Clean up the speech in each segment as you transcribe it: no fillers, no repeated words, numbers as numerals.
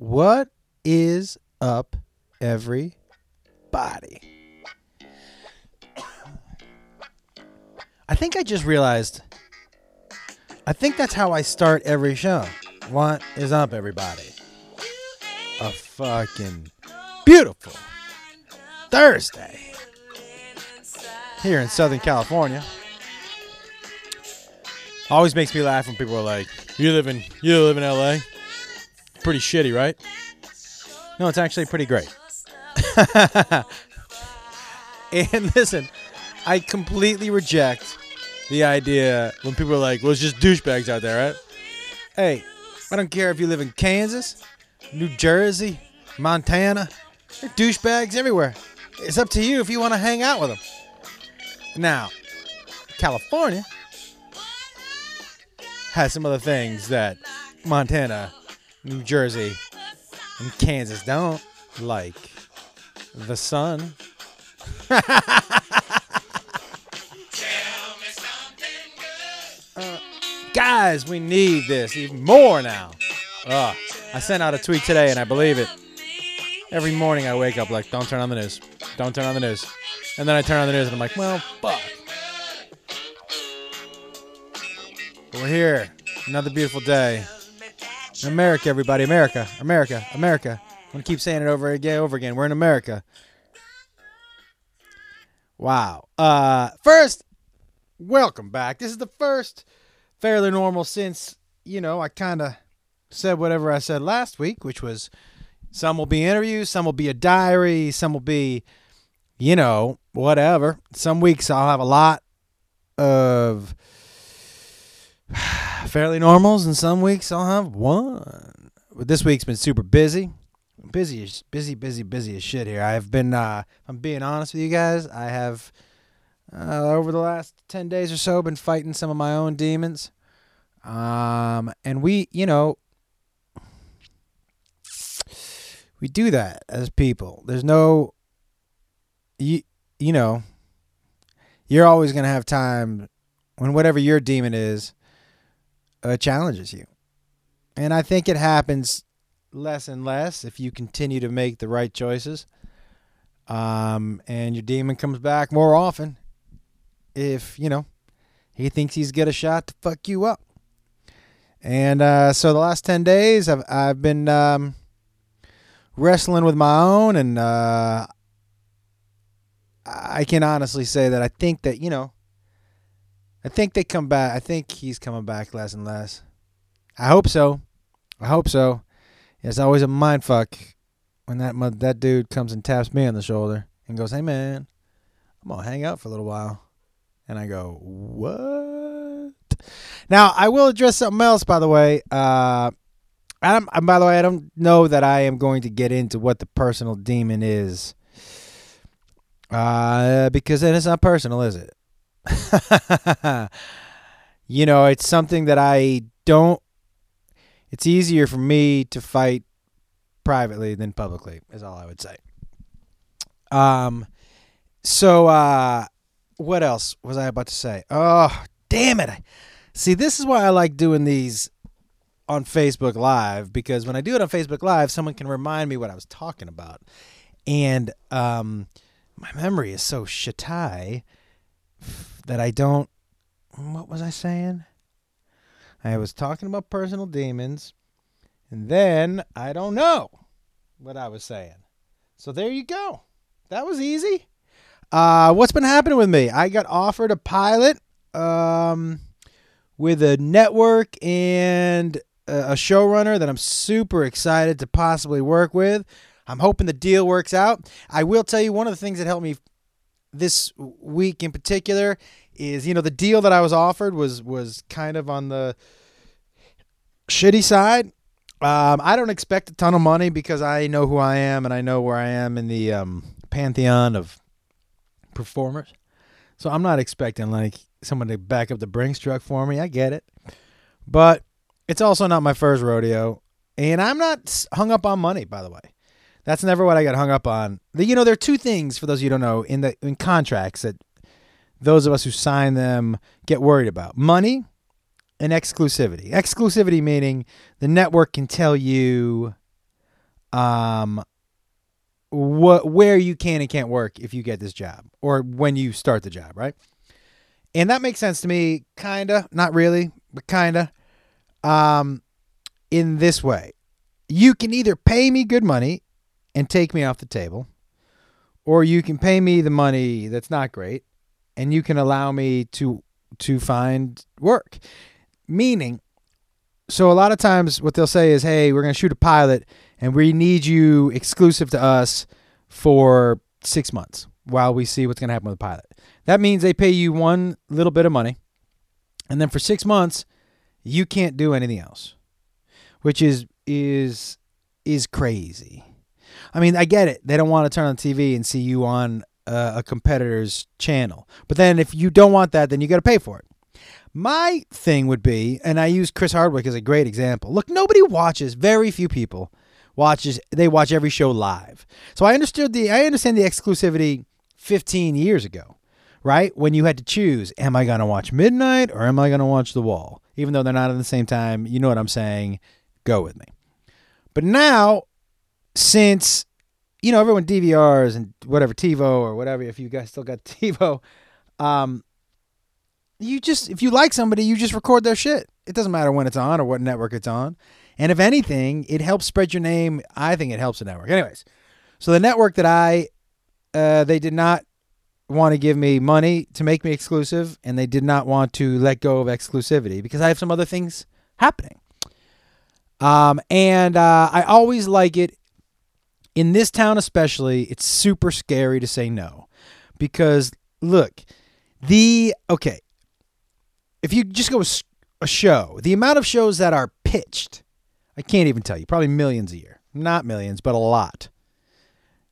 What is up, everybody? I think I just realized, I think that's how I start every show. What is up, everybody? A fucking beautiful Thursday here in Southern California. Always makes me laugh when people are like, you live in LA? Pretty shitty, right? No, it's actually pretty great. And listen, I completely reject the idea when people are like, well, it's just douchebags out there, right? Hey, I don't care if you live in Kansas, New Jersey, Montana. There are douchebags everywhere. It's up to you if you want to hang out with them. Now, California has some other things that Montana, New Jersey, and Kansas don't, like the sun. Guys, we need this even more now. I sent out a tweet today, and I believe it. Every morning I wake up like, don't turn on the news. Don't turn on the news. And then I turn on the news, and I'm like, well, fuck. We're here. Another beautiful day. In America, everybody. America. America. America. I'm going to keep saying it over again. We're in America. Wow. First, welcome back. This is the first Fairly Normal since, you know, I kind of said whatever I said last week, which was some will be interviews, some will be a diary, some will be, you know, whatever. Some weeks I'll have a lot of Fairly Normals, and some weeks I'll have one. But this week's been super busy. Busy as shit here. I've been, I'm being honest with you guys, I have, over the last 10 days or so, been fighting some of my own demons. And we do that as people. There's no, you know, you're always going to have time when whatever your demon is, challenges you. And I think it happens less and less if you continue to make the right choices. And your demon comes back more often if, you know, he thinks he's got a shot to fuck you up. And so the last 10 days I've been wrestling with my own, and I can honestly say that I think that, you know, I think they come back. I think he's coming back less and less. I hope so. It's always a mind fuck when that dude comes and taps me on the shoulder and goes, "Hey man, I'm gonna hang out for a little while," and I go, "What?" Now I will address something else, by the way. I don't know that I am going to get into what the personal demon is, because then it's not personal, is it? You know, it's something that it's easier for me to fight privately than publicly, is all I would say. So what else was I about to say? Oh, damn it. See, this is why I like doing these on Facebook Live, because when I do it on Facebook Live, someone can remind me what I was talking about. And my memory is so shitai that I don't, what was I saying? I was talking about personal demons, and then I don't know what I was saying. So there you go. That was easy. What's been happening with me? I got offered a pilot with a network and a showrunner that I'm super excited to possibly work with. I'm hoping the deal works out. I will tell you, one of the things that helped me this week in particular is, you know, the deal that I was offered was kind of on the shitty side. I don't expect a ton of money because I know who I am and I know where I am in the pantheon of performers. So I'm not expecting like someone to back up the Brinks truck for me. I get it. But it's also not my first rodeo. And I'm not hung up on money, by the way. That's never what I got hung up on. You know, there are two things, for those of you who don't know, in contracts that those of us who sign them get worried about. Money and exclusivity. Exclusivity meaning the network can tell you where you can and can't work if you get this job or when you start the job, right? And that makes sense to me, kind of, not really, but kind of, in this way. You can either pay me good money and take me off the table, or you can pay me the money that's not great and you can allow me to find work. Meaning, so a lot of times what they'll say is, hey, we're going to shoot a pilot and we need you exclusive to us for 6 months while we see what's going to happen with the pilot. That means they pay you one little bit of money, and then for 6 months you can't do anything else, which is crazy. I mean, I get it. They don't want to turn on TV and see you on a competitor's channel. But then if you don't want that, then you got to pay for it. My thing would be, and I use Chris Hardwick as a great example. Look, nobody watches, very few people watches, they watch every show live. So I understand the exclusivity 15 years ago, right? When you had to choose, am I going to watch Midnight or am I going to watch The Wall? Even though they're not at the same time, you know what I'm saying? Go with me. But now, since, you know, everyone DVRs and whatever, TiVo or whatever, if you guys still got TiVo, if you like somebody, you just record their shit. It doesn't matter when it's on or what network it's on. And if anything, it helps spread your name. I think it helps the network. Anyways, so the network that they did not want to give me money to make me exclusive, and they did not want to let go of exclusivity because I have some other things happening. I always like it. In this town especially, it's super scary to say no because, look, if you just go with a show, the amount of shows that are pitched, I can't even tell you, probably millions a year. Not millions, but a lot.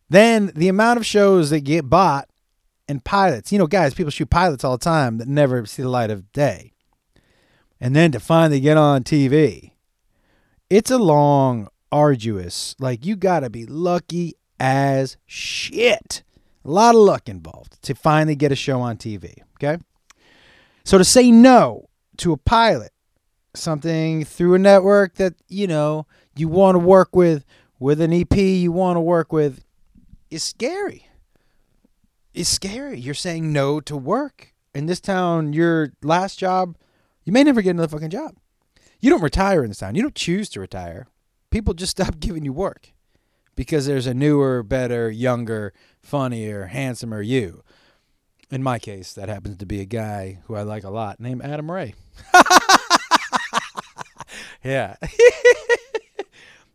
Then the amount of shows that get bought and pilots. You know, guys, people shoot pilots all the time that never see the light of day. And then to finally get on TV, it's a long, arduous, like you gotta be lucky as shit. A lot of luck involved to finally get a show on TV, okay? So to say no to a pilot, something through a network that, you know, you want to work with an EP you want to work with, is scary. It's scary. You're saying no to work. In this town, your last job, you may never get another fucking job. You don't retire in this town. You don't choose to retire. People just stop giving you work because there's a newer, better, younger, funnier, handsomer you. In my case, that happens to be a guy who I like a lot named Adam Ray. Yeah.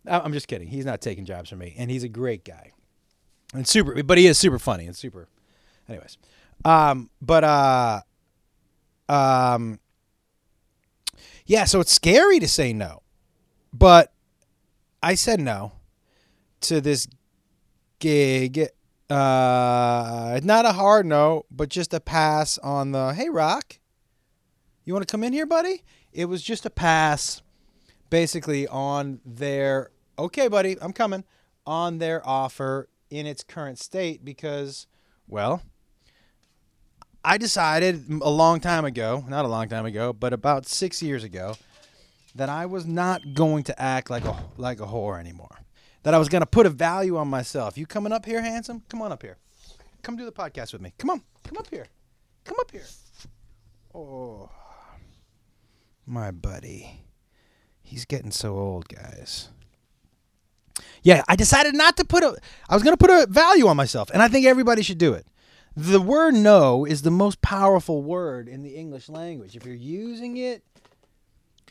I'm just kidding. He's not taking jobs from me, and he's a great guy. And but he is super funny and super. Anyways. Yeah, so it's scary to say no. But I said no to this gig. Not a hard no, but just a pass on the, hey, Rock, you want to come in here, buddy? It was just a pass basically on their, okay, buddy, I'm coming, on their offer in its current state because, well, I decided about 6 years ago, that I was not going to act like a whore anymore. That I was going to put a value on myself. You coming up here, handsome? Come on up here. Come do the podcast with me. Come on. Come up here. Come up here. Oh, my buddy. He's getting so old, guys. Yeah, I decided not to I was going to put a value on myself, and I think everybody should do it. The word no is the most powerful word in the English language. If you're using it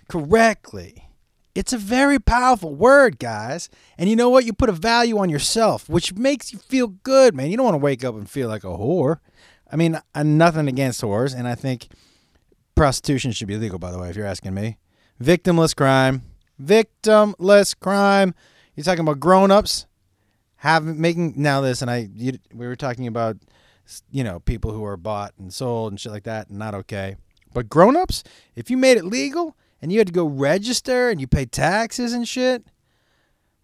correctly, it's a very powerful word, guys. And you know what? You put a value on yourself, which makes you feel good, man. You don't want to wake up and feel like a whore. I mean, nothing against whores, and I think prostitution should be legal, by the way, if you're asking me. Victimless crime. You're talking about grown-ups we were talking about, you know, people who are bought and sold and shit like that, not okay. But grown-ups, if you made it legal and you had to go register and you pay taxes and shit,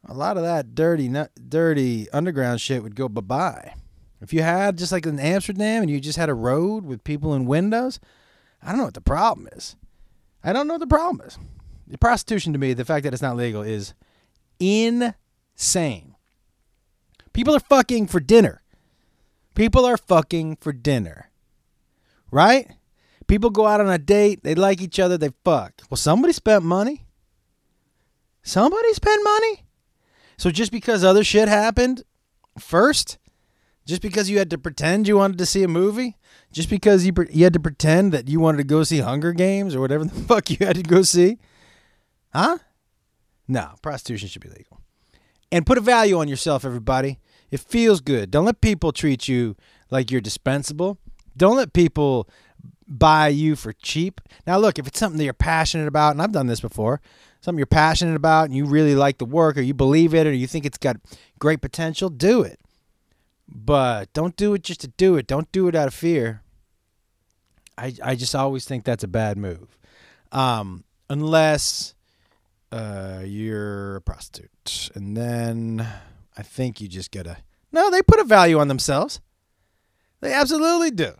a lot of that dirty underground shit would go bye-bye. If you had, just like in Amsterdam, and you just had a road with people in windows, I don't know what the problem is. The prostitution to me, the fact that it's not legal, is insane. same. People are fucking for dinner. People are fucking for dinner. Right? People go out on a date. They like each other. They fuck. Well, somebody spent money. Somebody spent money. So just because other shit happened first, just because you had to pretend you wanted to see a movie, just because you had to pretend that you wanted to go see Hunger Games or whatever the fuck you had to go see. Huh? No, prostitution should be legal. And put a value on yourself, everybody. It feels good. Don't let people treat you like you're dispensable. Don't let people buy you for cheap. Now, look, if it's something that you're passionate about, and I've done this before, something you're passionate about and you really like the work or you believe it or you think it's got great potential, do it. But don't do it just to do it. Don't do it out of fear. I just always think that's a bad move. Unless you're a prostitute. And then I think you just gotta... No, they put a value on themselves. They absolutely do.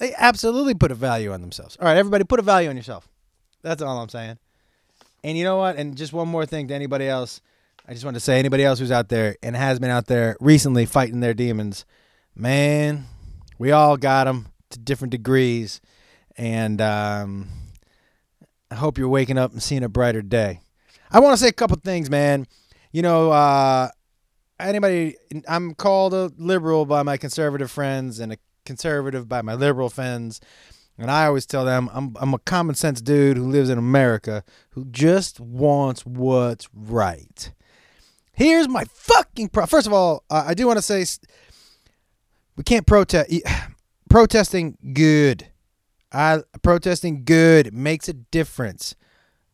They absolutely put a value on themselves. All right, everybody, put a value on yourself. That's all I'm saying. And you know what? And just one more thing to anybody else. I just want to say, anybody else who's out there and has been out there recently fighting their demons, man, we all got them to different degrees. And I hope you're waking up and seeing a brighter day. I want to say a couple things, man. You know, I'm called a liberal by my conservative friends and a conservative by my liberal friends. And I always tell them I'm a common sense dude who lives in America who just wants what's right. Here's my fucking first of all, I do want to say we can't protest. Protesting good. Protesting good. It makes a difference.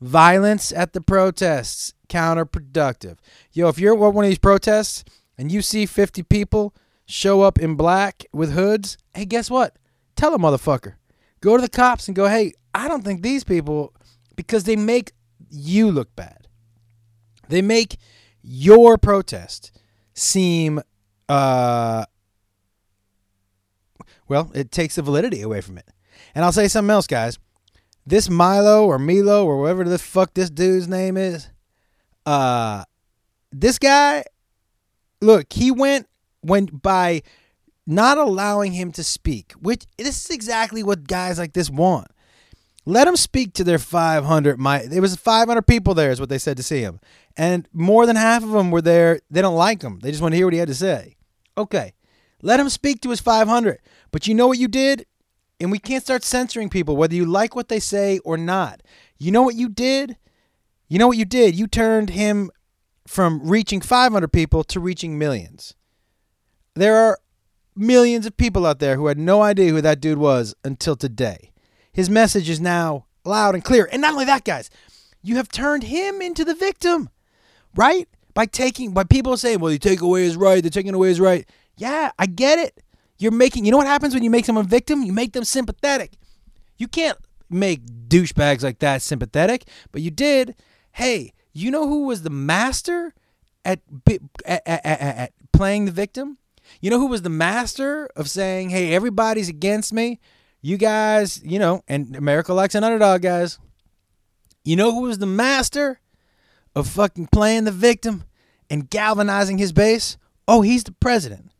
Violence at the protests, counterproductive. Yo, if you're at one of these protests and you see 50 people show up in black with hoods, hey, guess what? Tell a motherfucker. Go to the cops and go, hey, I don't think these people, because they make you look bad. They make your protest seem, well, it takes the validity away from it. And I'll say something else, guys. This Milo or whatever the fuck this dude's name is, this guy, look, he went by... not allowing him to speak, which this is exactly what guys like this want. Let them speak to their 500. There was 500 people there is what they said to see him. And more than half of them were there. They don't like him. They just want to hear what he had to say. Okay. Let him speak to his 500. But you know what you did? And we can't start censoring people, whether you like what they say or not. You know what you did? You turned him from reaching 500 people to reaching millions. There are millions of people out there who had no idea who that dude was until today. His message is now loud and clear. And not only that, guys, you have turned him into the victim, right? By people saying, well, you take away his right, they're taking away his right. Yeah, I get it. You know what happens when you make someone a victim? You make them sympathetic. You can't make douchebags like that sympathetic, but you did. Hey, you know who was the master at playing the victim? You know who was the master of saying, hey, everybody's against me? You guys, you know, and America likes an underdog, guys. You know who was the master of fucking playing the victim and galvanizing his base? Oh, he's the president.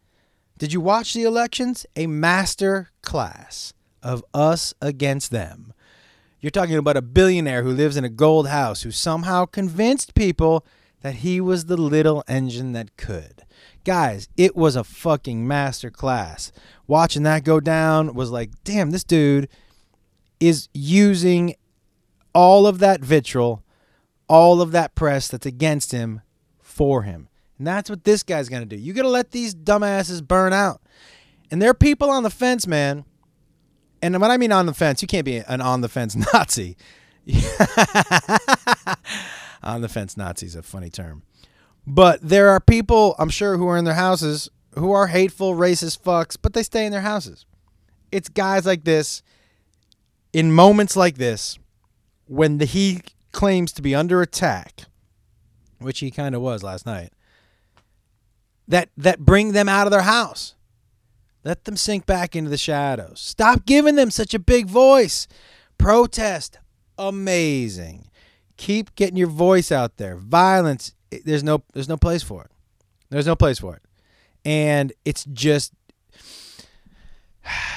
Did you watch the elections? A master class of us against them. You're talking about a billionaire who lives in a gold house who somehow convinced people that he was the little engine that could. Guys, it was a fucking masterclass. Watching that go down was like, damn, this dude is using all of that vitriol, all of that press that's against him for him. And that's what this guy's going to do. You got to let these dumbasses burn out. And there are people on the fence, man. And when I mean on the fence, you can't be an on the fence Nazi. On the fence Nazi is a funny term. But there are people, I'm sure, who are in their houses who are hateful, racist fucks, but they stay in their houses. It's guys like this, in moments like this, when he claims to be under attack, which he kind of was last night, that bring them out of their house. Let them sink back into the shadows. Stop giving them such a big voice. Protest, amazing. Keep getting your voice out there. Violence there's no place for it. There's no place for it. And it's just,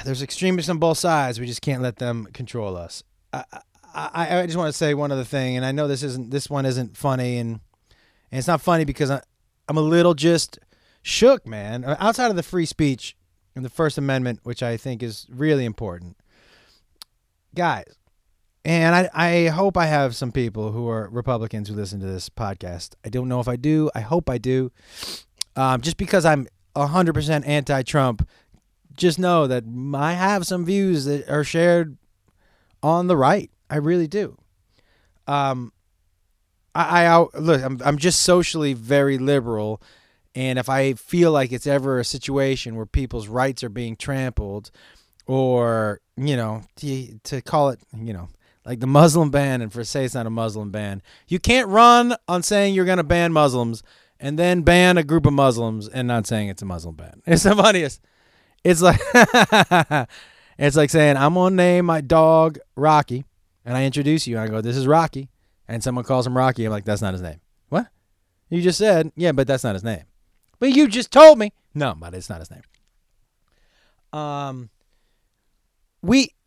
there's extremists on both sides. We just can't let them control us. I just want to say one other thing, and I know this one isn't funny, and it's not funny because I'm a little just shook, man. Outside of the free speech and the First Amendment, which I think is really important, guys. And I hope I have some people who are Republicans who listen to this podcast. I don't know if I do. I hope I do. Just because I'm 100% anti-Trump, just know that I have some views that are shared on the right. I really do. Look, I'm just socially very liberal, and if I feel like it's ever a situation where people's rights are being trampled, or, you know, to call it, you know, like the Muslim ban, and for say it's not a Muslim ban, you can't run on saying you're going to ban Muslims and then ban a group of Muslims and not saying it's a Muslim ban. It's the funniest. It's like it's like saying, I'm going to name my dog Rocky, and I introduce you and I go, this is Rocky. And someone calls him Rocky. I'm like, that's not his name. What? You just said, yeah, but that's not his name. But you just told me. No, but it's not his name.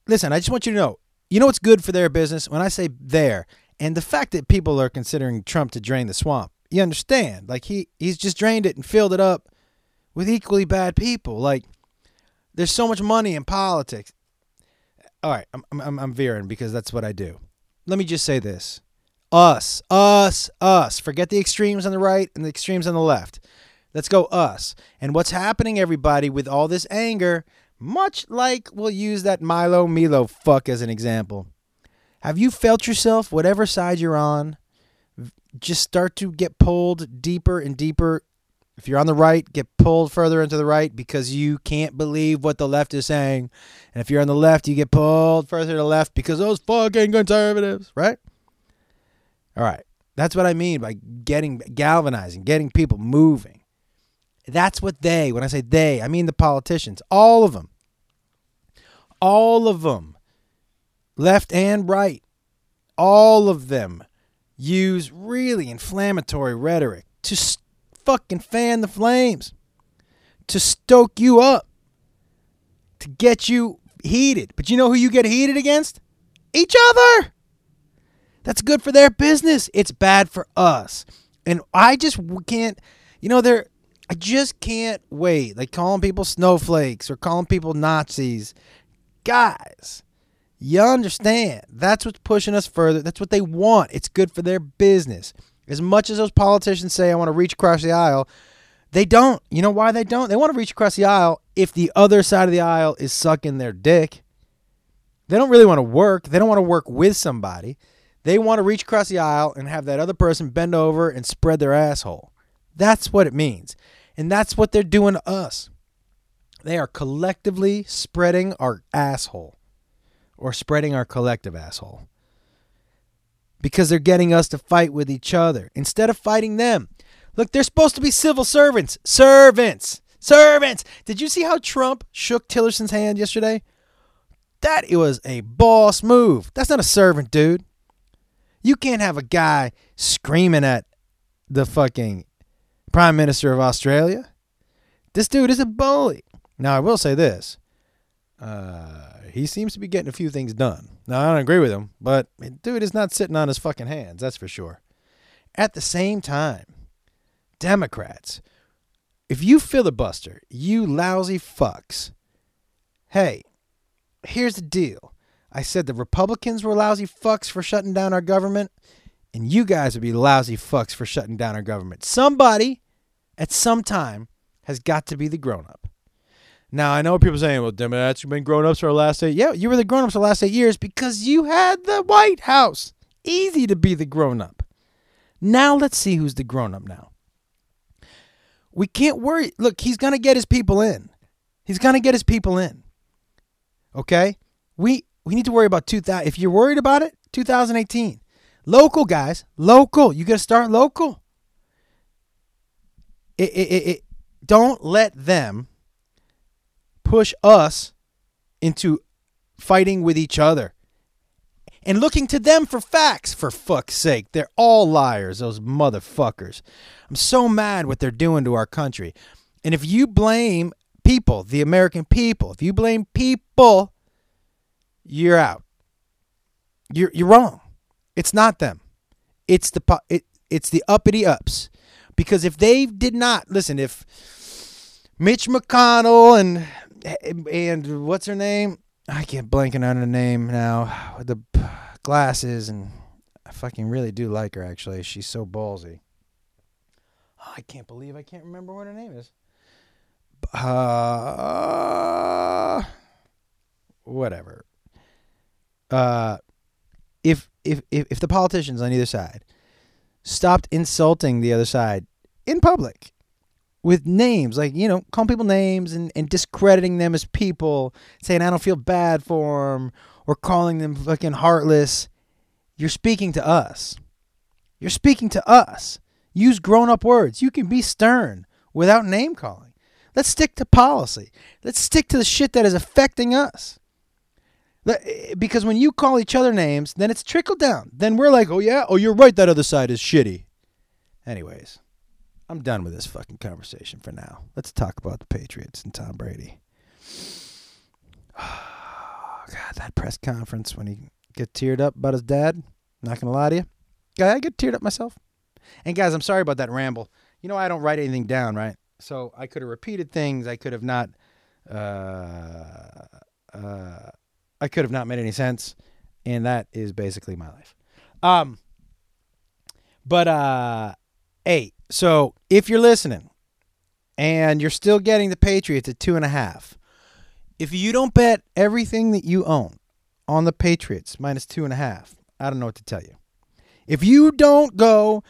Listen, I just want you to know, you know what's good for their business? When I say their, and the fact that people are considering Trump to drain the swamp, you understand? Like, he's just drained it and filled it up with equally bad people. Like, there's so much money in politics. All right, I'm veering because that's what I do. Let me just say this. Us. Forget the extremes on the right and the extremes on the left. Let's go us. And what's happening, everybody, with all this anger, much like we'll use that Milo Milo fuck as an example. Have you felt yourself, whatever side you're on, just start to get pulled deeper and deeper? If you're on the right, get pulled further into the right because you can't believe what the left is saying. And if you're on the left, you get pulled further to the left because those fucking conservatives, right? All right. That's what I mean by galvanizing, getting people moving. That's what they, when I say they, I mean the politicians, all of them. All of them, left and right, all of them use really inflammatory rhetoric to fucking fan the flames, to stoke you up, to get you heated. But you know who you get heated against? Each other. That's good for their business. It's bad for us. And I just can't, you know, I just can't wait. Like calling people snowflakes or calling people Nazis. Guys, you understand. That's what's pushing us further. That's what they want. It's good for their business. As much as those politicians say, I want to reach across the aisle, they don't. You know why they don't? They want to reach across the aisle if the other side of the aisle is sucking their dick. They don't really want to work. They don't want to work with somebody. They want to reach across the aisle and have that other person bend over and spread their asshole. That's what it means. And that's what they're doing to us. They are collectively spreading our asshole, or spreading our collective asshole, because they're getting us to fight with each other instead of fighting them. Look, they're supposed to be civil servants. Servants. Did you see how Trump shook Tillerson's hand yesterday? That was a boss move. That's not a servant, dude. You can't have a guy screaming at the fucking Prime Minister of Australia. This dude is a bully. Now, I will say this. He seems to be getting a few things done. Now, I don't agree with him, but dude is not sitting on his fucking hands. That's for sure. At the same time, Democrats, if you filibuster, you lousy fucks. Hey, here's the deal. I said the Republicans were lousy fucks for shutting down our government, and you guys would be lousy fucks for shutting down our government. Somebody at some time has got to be the grown-up. Now, I know people saying, well, Democrats have been grown-ups for the last 8 years. Yeah, you were the grown-ups for the last 8 years because you had the White House. Easy to be the grown-up. Now let's see who's the grown-up now. We can't worry. Look, he's going to get his people in. Okay? We need to worry about 2000. If you're worried about it, 2018. Local, guys. Local. You got to start local. Don't let them push us into fighting with each other. and looking to them for facts. For fuck's sake, they're all liars, those motherfuckers. I'm so mad what they're doing to our country. And if you blame people, the American people, if you blame people, you're out. You're wrong. It's not them. It's the uppity ups. Because if they did not, listen, if Mitch McConnell and what's her name? I can't blanking on her name now. With the glasses, and I fucking really do like her, actually. She's so ballsy. Oh, I can't believe I can't remember what her name is. Whatever. If the politicians on either side stopped insulting the other side in public with names, like, you know, calling people names and discrediting them as people, saying I don't feel bad for them, or calling them fucking heartless, you're speaking to us. You're speaking to us. Use grown-up words. You can be stern without name-calling. Let's stick to policy. Let's stick to the shit that is affecting us. Because when you call each other names, then it's trickle down. Then we're like, oh yeah, oh you're right, that other side is shitty. Anyways, I'm done with this fucking conversation for now. Let's talk about the Patriots and Tom Brady. Oh, God, that press conference when he got teared up about his dad. Not going to lie to you. God, I get teared up myself. And guys, I'm sorry about that ramble. You know I don't write anything down, right? So I could have repeated things. I could have not... I could have not made any sense, and that is basically my life. Hey, so if you're listening and you're still getting the Patriots at 2.5, if you don't bet everything that you own on the Patriots minus 2.5, I don't know what to tell you. If you don't go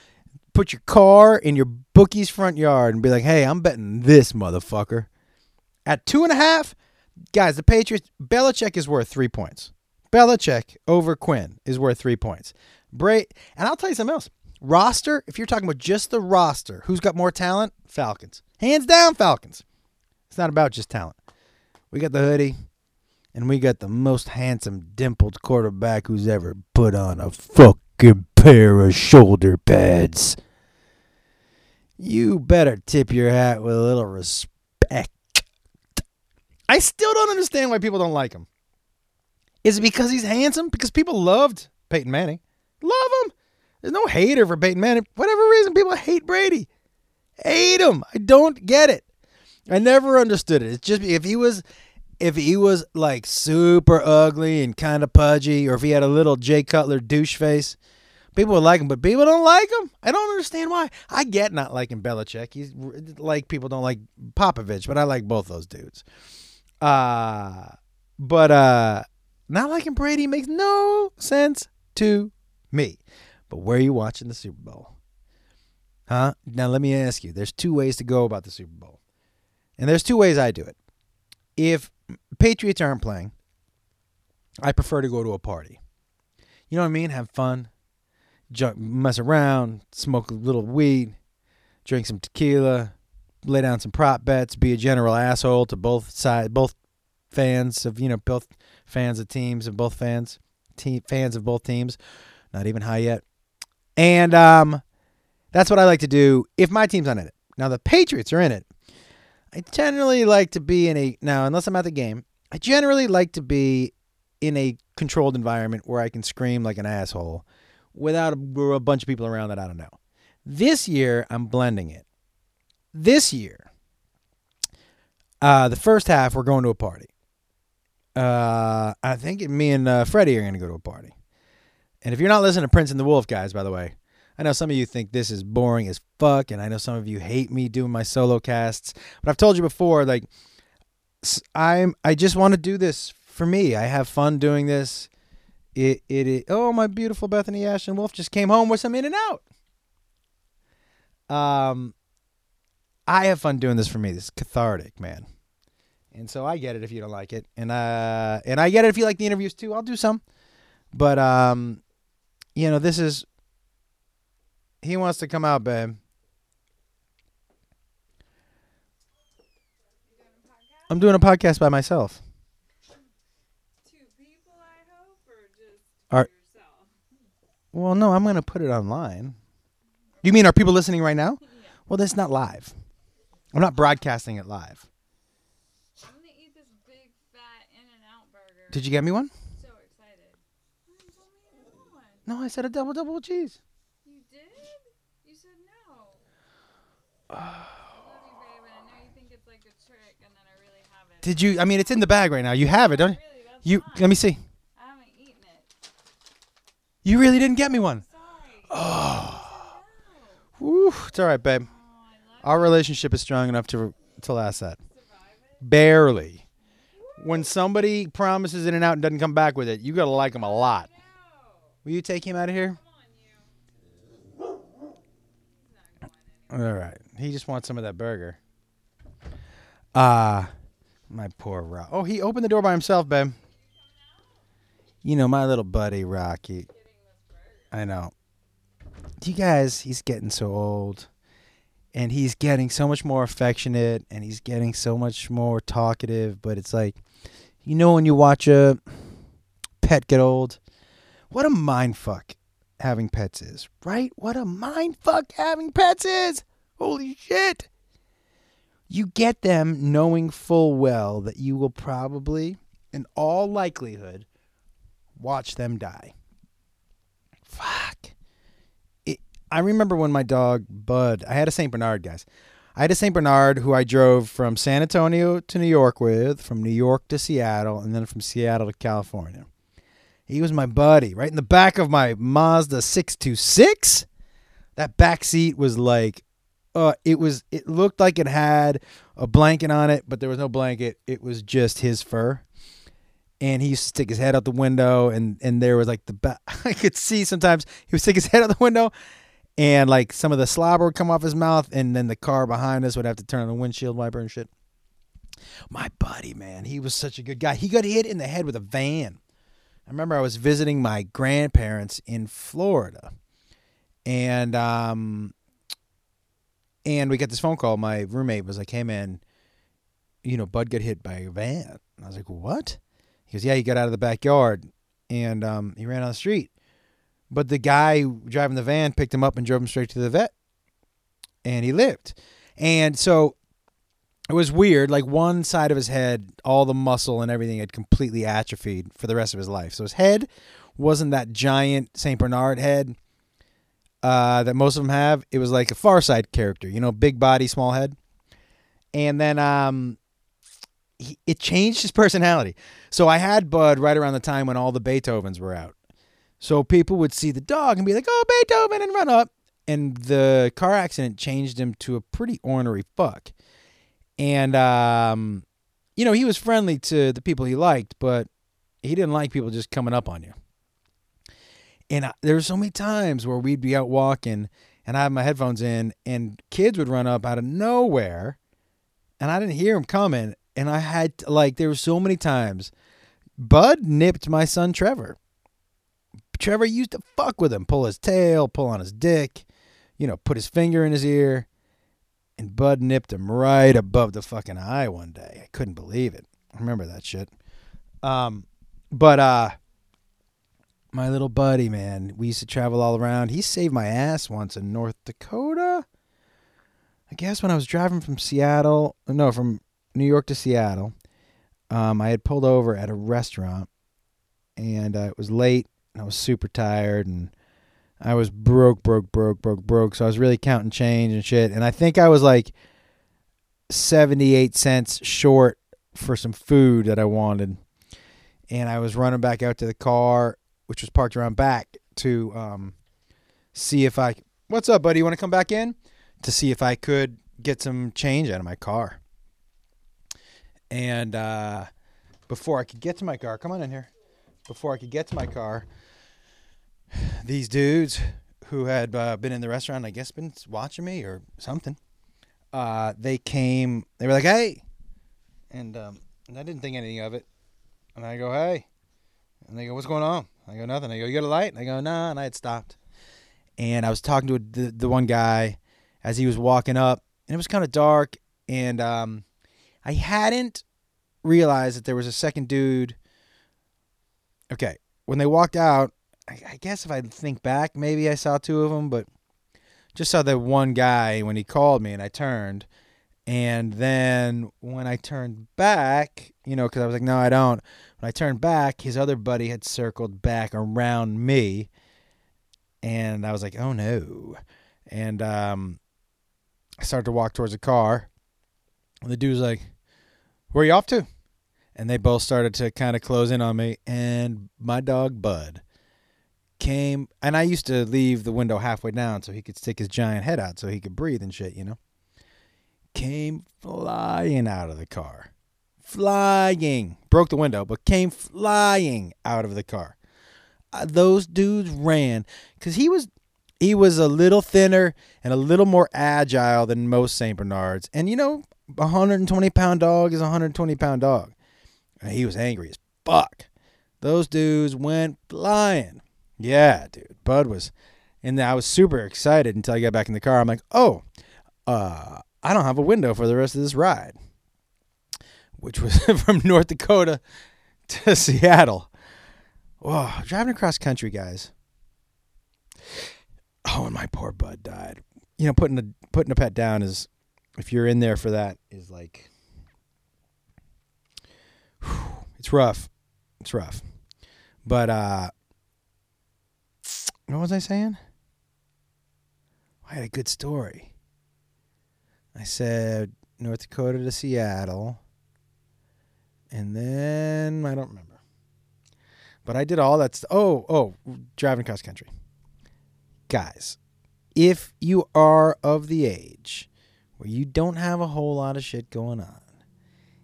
put your car in your bookie's front yard and be like, hey, I'm betting this motherfucker at 2.5, guys, the Patriots, Belichick is worth 3 points. Belichick over Quinn is worth 3 points. And I'll tell you something else. Roster, if you're talking about just the roster, who's got more talent? Falcons. Hands down, Falcons. It's not about just talent. We got the hoodie, and we got the most handsome, dimpled quarterback who's ever put on a fucking pair of shoulder pads. You better tip your hat with a little respect. I still don't understand why people don't like him. Is it because he's handsome? Because people loved Peyton Manning. Love him. There's no hater for Peyton Manning. For whatever reason, people hate Brady. Hate him. I don't get it. I never understood it. It's just if he was like super ugly and kind of pudgy, or if he had a little Jay Cutler douche face, people would like him, but people don't like him. I don't understand why. I get not liking Belichick. He's like people don't like Popovich, but I like both those dudes. Not liking Brady makes no sense to me. But where are you watching the Super Bowl? Huh? Now, let me ask you. There's two ways to go about the Super Bowl. And there's two ways I do it. If Patriots aren't playing, I prefer to go to a party. You know what I mean? Have fun. Mess around. Smoke a little weed. Drink some tequila. Lay down some prop bets, be a general asshole to both sides, both fans of teams and fans of both teams. Not even high yet. And that's what I like to do if my team's not in it. Now, the Patriots are in it. I generally like to be unless I'm at the game, I generally like to be in a controlled environment where I can scream like an asshole without a bunch of people around that I don't know. This year, I'm blending it. This year, the first half, we're going to a party. I think me and Freddie are going to go to a party. And if you're not listening to Prince and the Wolf, guys, by the way, I know some of you think this is boring as fuck, and I know some of you hate me doing my solo casts. But I've told you before, like, I just want to do this for me. I have fun doing this. Oh, my beautiful Bethany Ashton Wolf just came home with some In-N-Out. I have fun doing this for me. This is cathartic, man. And so I get it if you don't like it. And I get it if you like the interviews too. I'll do some. But, this is... He wants to come out, babe. I'm doing a podcast by myself. Two people, I hope, or just... Well, no, I'm going to put it online. You mean, are people listening right now? Yeah. Well, that's not live. I'm not broadcasting it live. I'm going to eat this big, fat In-N-Out burger. Did you get me one? So excited. No, I said a double with cheese. You did? You said no. Oh. I love you, babe, and I know you think it's like a trick, and then I really have it. Did you? I mean, it's in the bag right now. You have it, don't you? Really, that's fine. Let me see. I haven't eaten it. You really didn't get me one? Sorry. Oh. Woo, it's all right, babe. Our relationship is strong enough to last that. Barely. When somebody promises In-N-Out and doesn't come back with it, you got to like them a lot. Will you take him out of here? All right. He just wants some of that burger. My poor Rock. Oh, he opened the door by himself, babe. You know, my little buddy, Rocky. I know. You guys, he's getting so old. And he's getting so much more affectionate, and he's getting so much more talkative. But it's like, you know, when you watch a pet get old, what a mind fuck having pets is, right? What a mind fuck having pets is. Holy shit. You get them knowing full well that you will probably, in all likelihood, watch them die. Fuck. I remember when my dog, Bud, I had a St. Bernard, guys. I had a St. Bernard who I drove from San Antonio to New York with, from New York to Seattle, and then from Seattle to California. He was my buddy, right in the back of my Mazda 626. That back seat was like, it looked like it had a blanket on it, but there was no blanket. It was just his fur. And he used to stick his head out the window, and there was like the back. I could see sometimes he would stick his head out the window, and like some of the slobber would come off his mouth, and then the car behind us would have to turn on the windshield wiper and shit. My buddy, man, he was such a good guy. He got hit in the head with a van. I remember I was visiting my grandparents in Florida, and we got this phone call. My roommate was like, "Hey, man, you know, Bud got hit by a van." And I was like, "What?" He goes, "Yeah, he got out of the backyard, and he ran on the street. But the guy driving the van picked him up and drove him straight to the vet, and he lived." And so it was weird. Like, one side of his head, all the muscle and everything had completely atrophied for the rest of his life. So his head wasn't that giant St. Bernard head that most of them have. It was like a Far Side character, you know, big body, small head. And then it changed his personality. So I had Bud right around the time when all the Beethovens were out. So people would see the dog and be like, "Oh, Beethoven," and run up. And the car accident changed him to a pretty ornery fuck. And, you know, he was friendly to the people he liked, but he didn't like people just coming up on you. And there were so many times where we'd be out walking, and I had my headphones in, and kids would run up out of nowhere, and I didn't hear them coming. And I had, like, there were so many times. Bud nipped my son Trevor. Trevor used to fuck with him, pull his tail, pull on his dick, you know, put his finger in his ear. And Bud nipped him right above the fucking eye one day. I couldn't believe it. I remember that shit. But my little buddy, man, we used to travel all around. He saved my ass once in North Dakota. I guess when I was driving from New York to Seattle, I had pulled over at a restaurant, and it was late. I was super tired, and I was broke. So I was really counting change and shit. And I think I was like 78 cents short for some food that I wanted. And I was running back out to the car, which was parked around back, to see if I... "What's up, buddy? You want to come back in?" To see if I could get some change out of my car. And before I could get to my car... Come on in here. Before I could get to my car... These dudes who had been in the restaurant, I guess been watching me or something, they came, they were like, "Hey," and I didn't think anything of it. And I go, "Hey," and they go, "What's going on?" I go, "Nothing." I go, "You got a light?" And I go, "Nah," and I had stopped. And I was talking to the one guy as he was walking up, and it was kind of dark, and I hadn't realized that there was a second dude. Okay, when they walked out, I guess if I think back, maybe I saw two of them, but just saw that one guy when he called me and I turned. And then when I turned back, you know, because I was like, no, I don't. When I turned back, his other buddy had circled back around me. And I was like, oh, no. And I started to walk towards the car. And the dude's like, where are you off to? And they both started to kind of close in on me. And my dog, Bud, came. And I used to leave the window halfway down so he could stick his giant head out so he could breathe and shit, you know. Came flying out of the car. Flying. Broke the window, but came flying out of the car. Those dudes ran. Because he was a little thinner and a little more agile than most St. Bernards. And, you know, a 120-pound dog is a 120-pound dog. And he was angry as fuck. Those dudes went flying. Yeah, dude. Bud was. And I was super excited until I got back in the car. I'm like, oh, I don't have a window for the rest of this ride, which was from North Dakota to Seattle. Whoa, driving across country, guys. Oh, and my poor Bud died. You know, putting a pet down is, if you're in there for that, is like, whew, it's rough. It's rough. But what was I saying? I had a good story. I said North Dakota to Seattle, and then I don't remember. But I did all that stuff. Oh, driving cross country. Guys, if you are of the age where you don't have a whole lot of shit going on,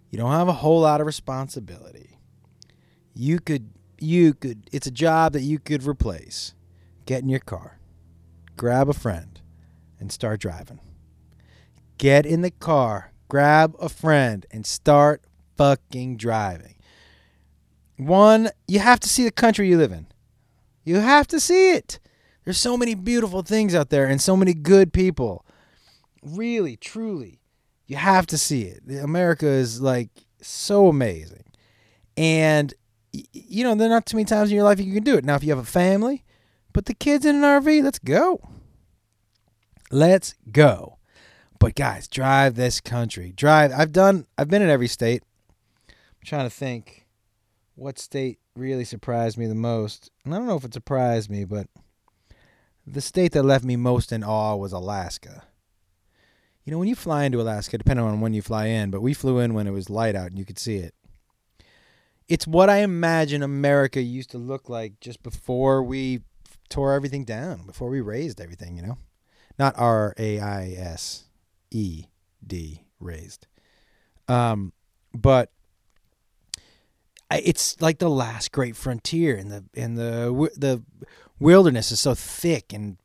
you don't have a whole lot of responsibility, you could, it's a job that you could replace. Get in your car, grab a friend, and start driving. Get in the car, grab a friend, and start fucking driving. One, you have to see the country you live in. You have to see it. There's so many beautiful things out there and so many good people. Really, truly, you have to see it. America is, like, so amazing. And, you know, there are not too many times in your life you can do it. Now, if you have a family, put the kids in an RV. Let's go. Let's go. But guys, drive this country. Drive. I've been in every state. I'm trying to think what state really surprised me the most. And I don't know if it surprised me, but the state that left me most in awe was Alaska. You know, when you fly into Alaska, depending on when you fly in, but we flew in when it was light out and you could see it. It's what I imagine America used to look like just before we tore everything down, before we raised everything, you know? Not R-A-I-S. E-D, raised. But it's like the last great frontier, and the wilderness is so thick and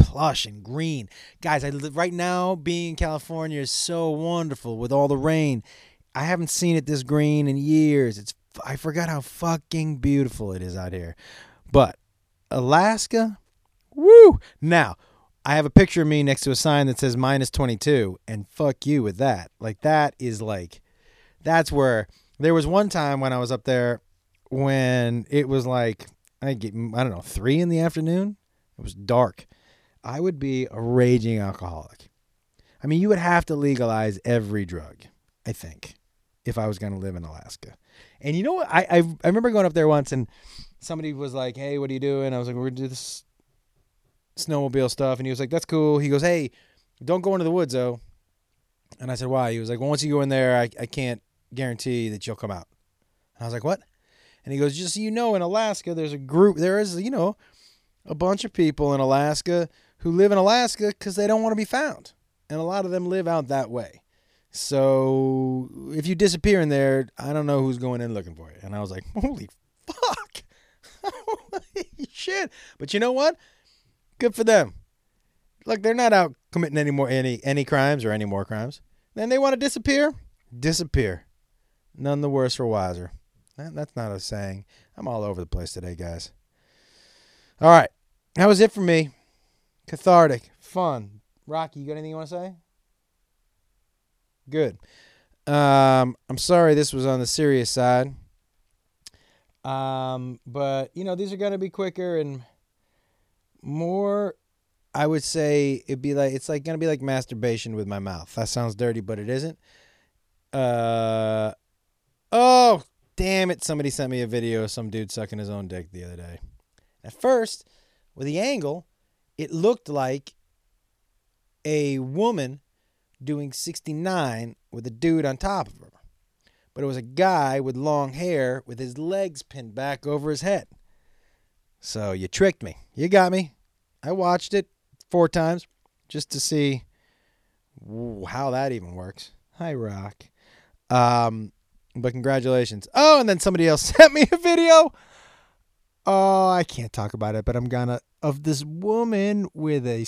plush and green. Guys, right now being in California is so wonderful with all the rain. I haven't seen it this green in years. I forgot how fucking beautiful it is out here. But Alaska, woo! Now, I have a picture of me next to a sign that says -22, and fuck you with that. Like, that is like, that's where, there was one time when I was up there when it was like, I don't know, 3 in the afternoon. It was dark. I would be a raging alcoholic. I mean, you would have to legalize every drug, I think, if I was going to live in Alaska. And you know what? I remember going up there once and somebody was like, hey, what are you doing? I was like, we're going to do this snowmobile stuff, and he was like, that's cool. He goes, hey, don't go into the woods though. And I said, why? He was like, well, once you go in there, I can't guarantee that you'll come out. And I was like, what? And he goes, just so you know, in Alaska there is you know, a bunch of people in Alaska who live in Alaska because they don't want to be found, and a lot of them live out that way. So if you disappear in there, I don't know who's going in looking for you. And I was like, holy fuck. Holy shit. But you know what? Good for them. Look, they're not out committing any more crimes. Then they want to disappear? Disappear. None the worse for wiser. That's not a saying. I'm all over the place today, guys. All right. That was it for me. Cathartic. Fun. Rocky, you got anything you want to say? Good. I'm sorry this was on the serious side. But, you know, these are going to be quicker and more. I would say it'd be like, it's like going to be like masturbation with my mouth. That sounds dirty, but it isn't. Oh, damn it. Somebody sent me a video of some dude sucking his own dick the other day. At first, with the angle, it looked like a woman doing 69 with a dude on top of her. But it was a guy with long hair with his legs pinned back over his head. So you tricked me. You got me. I watched it 4 times just to see how that even works. Hi, Rock. But congratulations. Oh, and then somebody else sent me a video. Oh, I can't talk about it, but I'm gonna, of this woman with a,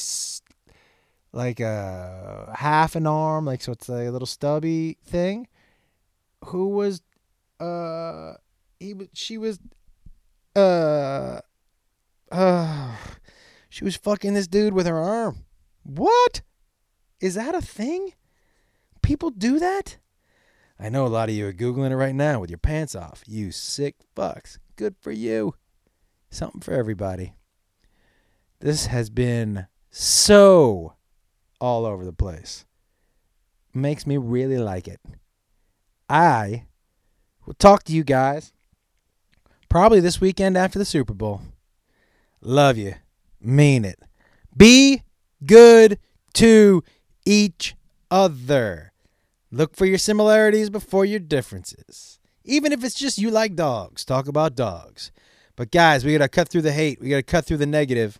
like a half an arm, like, so it's like a little stubby thing. Who was, she was fucking this dude with her arm. What? Is that a thing? People do that? I know a lot of you are Googling it right now with your pants off. You sick fucks. Good for you. Something for everybody. This has been so all over the place. Makes me really like it. I will talk to you guys probably this weekend after the Super Bowl. Love you. Mean it. Be good to each other. Look for your similarities before your differences. Even if it's just you like dogs, talk about dogs. But guys, we got to cut through the hate. We got to cut through the negative.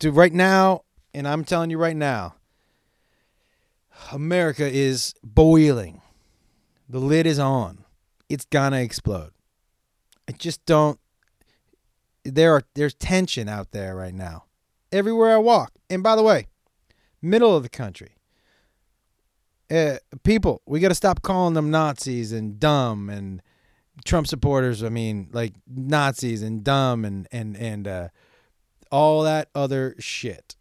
To right now, and I'm telling you right now, America is boiling. The lid is on. It's gonna explode. I just don't. There's tension out there right now. Everywhere I walk. And by the way, middle of the country. People, we got to stop calling them Nazis and dumb and Trump supporters. I mean, like Nazis and dumb and all that other shit.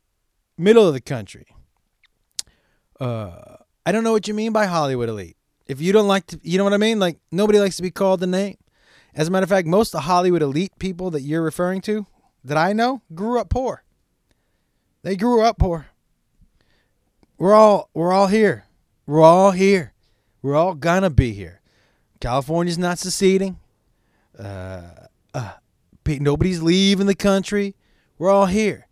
Middle of the country. I don't know what you mean by Hollywood elite. If you don't like to, you know what I mean? Like, nobody likes to be called the name. As a matter of fact, most of the Hollywood elite people that you're referring to, that I know, grew up poor. They grew up poor. We're all here. We're all here. We're all gonna be here. California's not seceding. Nobody's leaving the country. We're all here.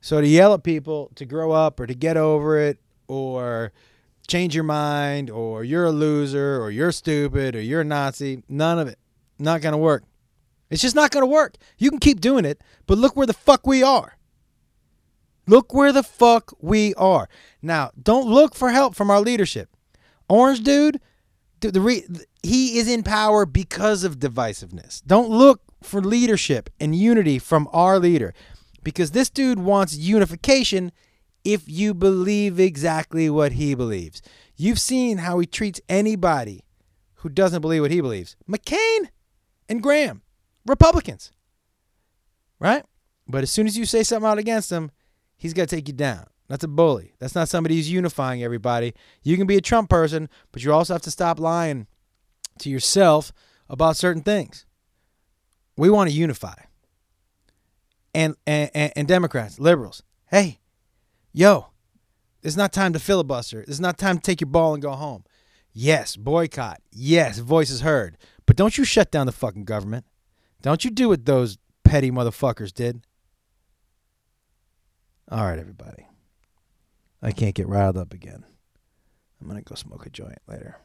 So to yell at people to grow up or to get over it or change your mind, or you're a loser, or you're stupid, or you're a Nazi. None of it. Not going to work. It's just not going to work. You can keep doing it, but look where the fuck we are. Look where the fuck we are. Now, don't look for help from our leadership. Orange dude, he is in power because of divisiveness. Don't look for leadership and unity from our leader, because this dude wants unification. If you believe exactly what he believes, you've seen how he treats anybody who doesn't believe what he believes. McCain and Graham, Republicans, right? But as soon as you say something out against him, he's got to take you down. That's a bully. That's not somebody who's unifying everybody. You can be a Trump person, but you also have to stop lying to yourself about certain things. We want to unify. And Democrats, liberals, hey, yo, it's not time to filibuster. It's not time to take your ball and go home. Yes, boycott. Yes, voices heard. But don't you shut down the fucking government. Don't you do what those petty motherfuckers did. All right, everybody. I can't get riled up again. I'm going to go smoke a joint later.